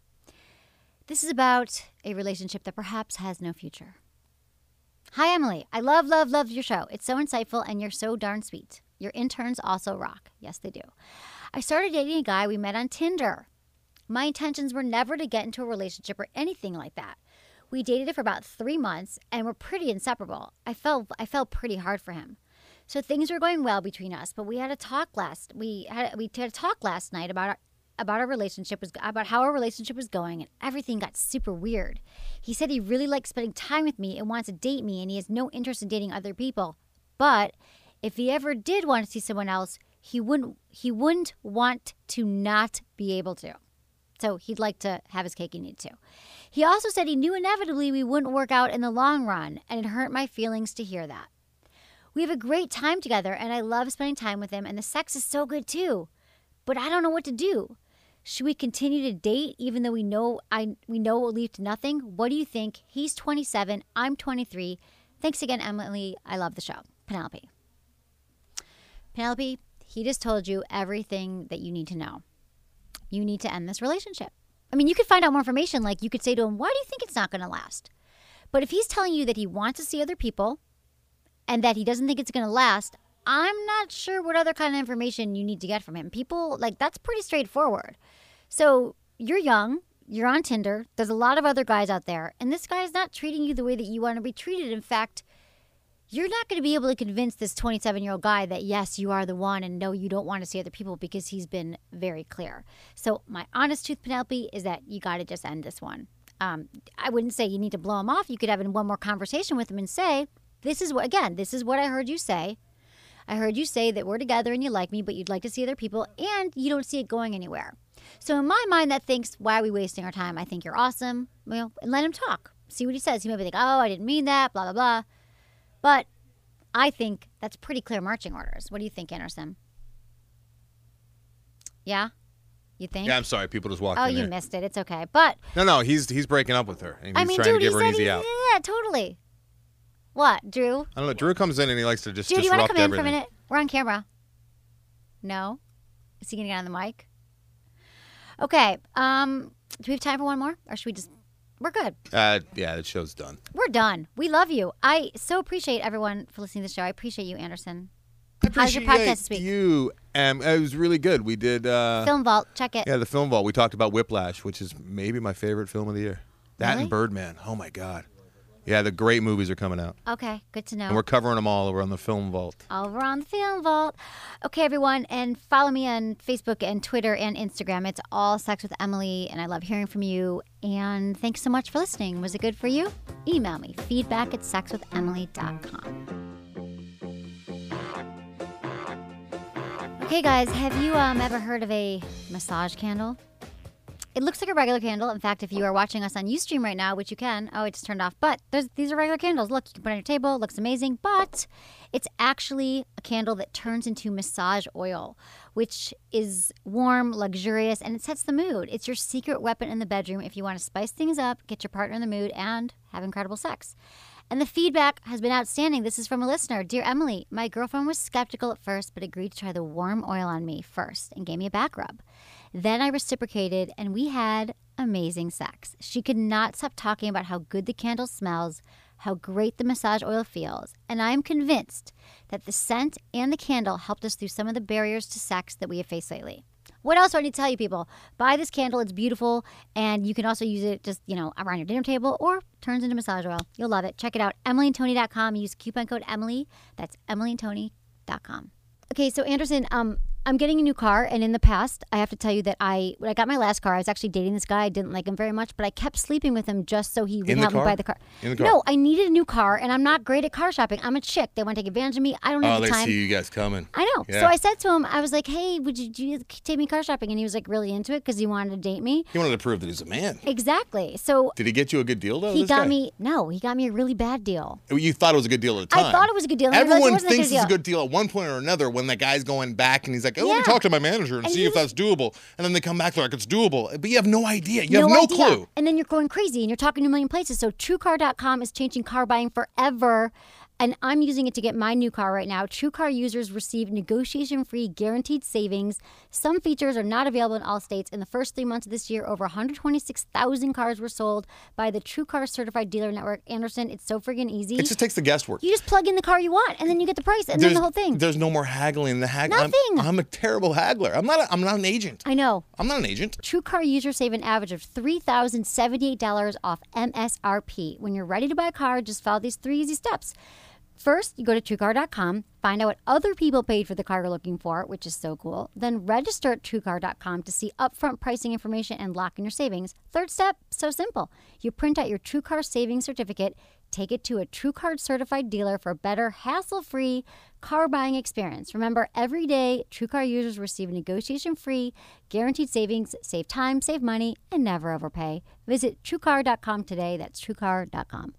This is about a relationship that perhaps has no future. Hi, Emily. I love, love, love your show. It's so insightful and you're so darn sweet. Your interns also rock. Yes, they do. I started dating a guy we met on Tinder. My intentions were never to get into a relationship or anything like that. We dated for about 3 months and were pretty inseparable. I fell pretty hard for him. So things were going well between us, but we had a talk last night about how our relationship was going, and everything got super weird. He said he really likes spending time with me and wants to date me, and he has no interest in dating other people. But if he ever did want to see someone else, he wouldn't want to not be able to. So he'd like to have his cake and eat it too. He also said he knew inevitably we wouldn't work out in the long run, and it hurt my feelings to hear that. We have a great time together, and I love spending time with him, and the sex is so good too. But I don't know what to do. Should we continue to date even though we know it will lead to nothing? What do you think? He's 27. I'm 23. Thanks again, Emily. I love the show. Penelope. Penelope, he just told you everything that you need to know. You need to end this relationship. I mean, you could find out more information. Like, you could say to him, why do you think it's not going to last? But if he's telling you that he wants to see other people and that he doesn't think it's going to last, I'm not sure what other kind of information you need to get from him. People, like, that's pretty straightforward. So you're young, you're on Tinder, there's a lot of other guys out there, and this guy is not treating you the way that you want to be treated. In fact, you're not going to be able to convince this 27-year-old guy that, yes, you are the one, and no, you don't want to see other people, because he's been very clear. So my honest truth, Penelope, is that you got to just end this one. I wouldn't say you need to blow him off. You could have one more conversation with him and say, this is what I heard you say. I heard you say that we're together and you like me, but you'd like to see other people and you don't see it going anywhere. So in my mind, that thinks, why are we wasting our time? I think you're awesome. Well, and let him talk. See what he says. He might be like, oh, I didn't mean that, blah, blah, blah. But I think that's pretty clear marching orders. What do you think, Anderson? Yeah? You think? Yeah, I'm sorry. People just walked in. Oh, you missed it. It's okay. But no, he's breaking up with her. And he's trying to give her an easy out. Yeah, totally. What, Drew? I don't know. Drew comes in and he likes to just disrupt everything. Drew, do you want to come in for a minute? We're on camera. No? Is he going to get on the mic? Okay. Do we have time for one more? Or should we just... We're good. Yeah, the show's done. We're done. We love you. I so appreciate everyone for listening to the show. I appreciate you, Anderson. I appreciate How's your podcast this week? You. It was really good. We did... Film Vault. Check it. Yeah, the Film Vault. We talked about Whiplash, which is maybe my favorite film of the year. That really? And Birdman. Oh, my God. Yeah, the great movies are coming out. Okay, good to know. And we're covering them all over on the Film Vault. Over on the Film Vault. Okay, everyone, and follow me on Facebook and Twitter and Instagram. It's all Sex with Emily, and I love hearing from you. And thanks so much for listening. Was it good for you? Email me, feedback@sexwithemily.com. Okay, guys, have you ever heard of a massage candle? It looks like a regular candle. In fact, if you are watching us on Ustream right now, which you can. Oh, it just turned off. But these are regular candles. Look, you can put it on your table. It looks amazing. But it's actually a candle that turns into massage oil, which is warm, luxurious, and it sets the mood. It's your secret weapon in the bedroom if you want to spice things up, get your partner in the mood, and have incredible sex. And the feedback has been outstanding. This is from a listener. Dear Emily, my girlfriend was skeptical at first, but agreed to try the warm oil on me first and gave me a back rub. Then I reciprocated, and we had amazing sex. She could not stop talking about how good the candle smells, how great the massage oil feels, and I am convinced that the scent and the candle helped us through some of the barriers to sex that we have faced lately. What else do I need to tell you, people? Buy this candle. It's beautiful, and you can also use it just, around your dinner table or turns into massage oil. You'll love it. Check it out, emilyandtony.com. Use coupon code Emily. That's emilyandtony.com. Okay, so Anderson, I'm getting a new car, and in the past, I have to tell you that when I got my last car, I was actually dating this guy. I didn't like him very much, but I kept sleeping with him just so he would help me buy the car. In the car? No, I needed a new car, and I'm not great at car shopping. I'm a chick. They want to take advantage of me. I don't have the time. Oh, they see you guys coming. I know. Yeah. So I said to him, I was like, hey, would you take me car shopping? And he was like really into it because he wanted to date me. He wanted to prove that he's a man. Exactly. So did he get you a good deal, though? He got me a really bad deal. You thought it was a good deal at the time. I thought it was a good deal. Everyone thinks it's a good deal at one point or another when the guy's going back and he's like, let me talk to my manager and see if that's doable. And then they come back like, it's doable. But you have no idea. You have no clue. And then you're going crazy and you're talking to a million places. So TrueCar.com is changing car buying forever. And I'm using it to get my new car right now. TrueCar users receive negotiation-free guaranteed savings. Some features are not available in all states. In the first 3 months of this year, over 126,000 cars were sold by the TrueCar Certified Dealer Network. Anderson, it's so friggin' easy. It just takes the guesswork. You just plug in the car you want, and then you get the price, and then the whole thing. There's no more haggling. Nothing. I'm a terrible haggler. I'm not an agent. I know. I'm not an agent. TrueCar users save an average of $3,078 off MSRP. When you're ready to buy a car, just follow these 3 easy steps. First, you go to TrueCar.com, find out what other people paid for the car you're looking for, which is so cool. Then register at TrueCar.com to see upfront pricing information and lock in your savings. Third step, so simple. You print out your TrueCar savings certificate, take it to a TrueCar certified dealer for a better, hassle-free car buying experience. Remember, every day, TrueCar users receive negotiation-free, guaranteed savings, save time, save money, and never overpay. Visit TrueCar.com today. That's TrueCar.com.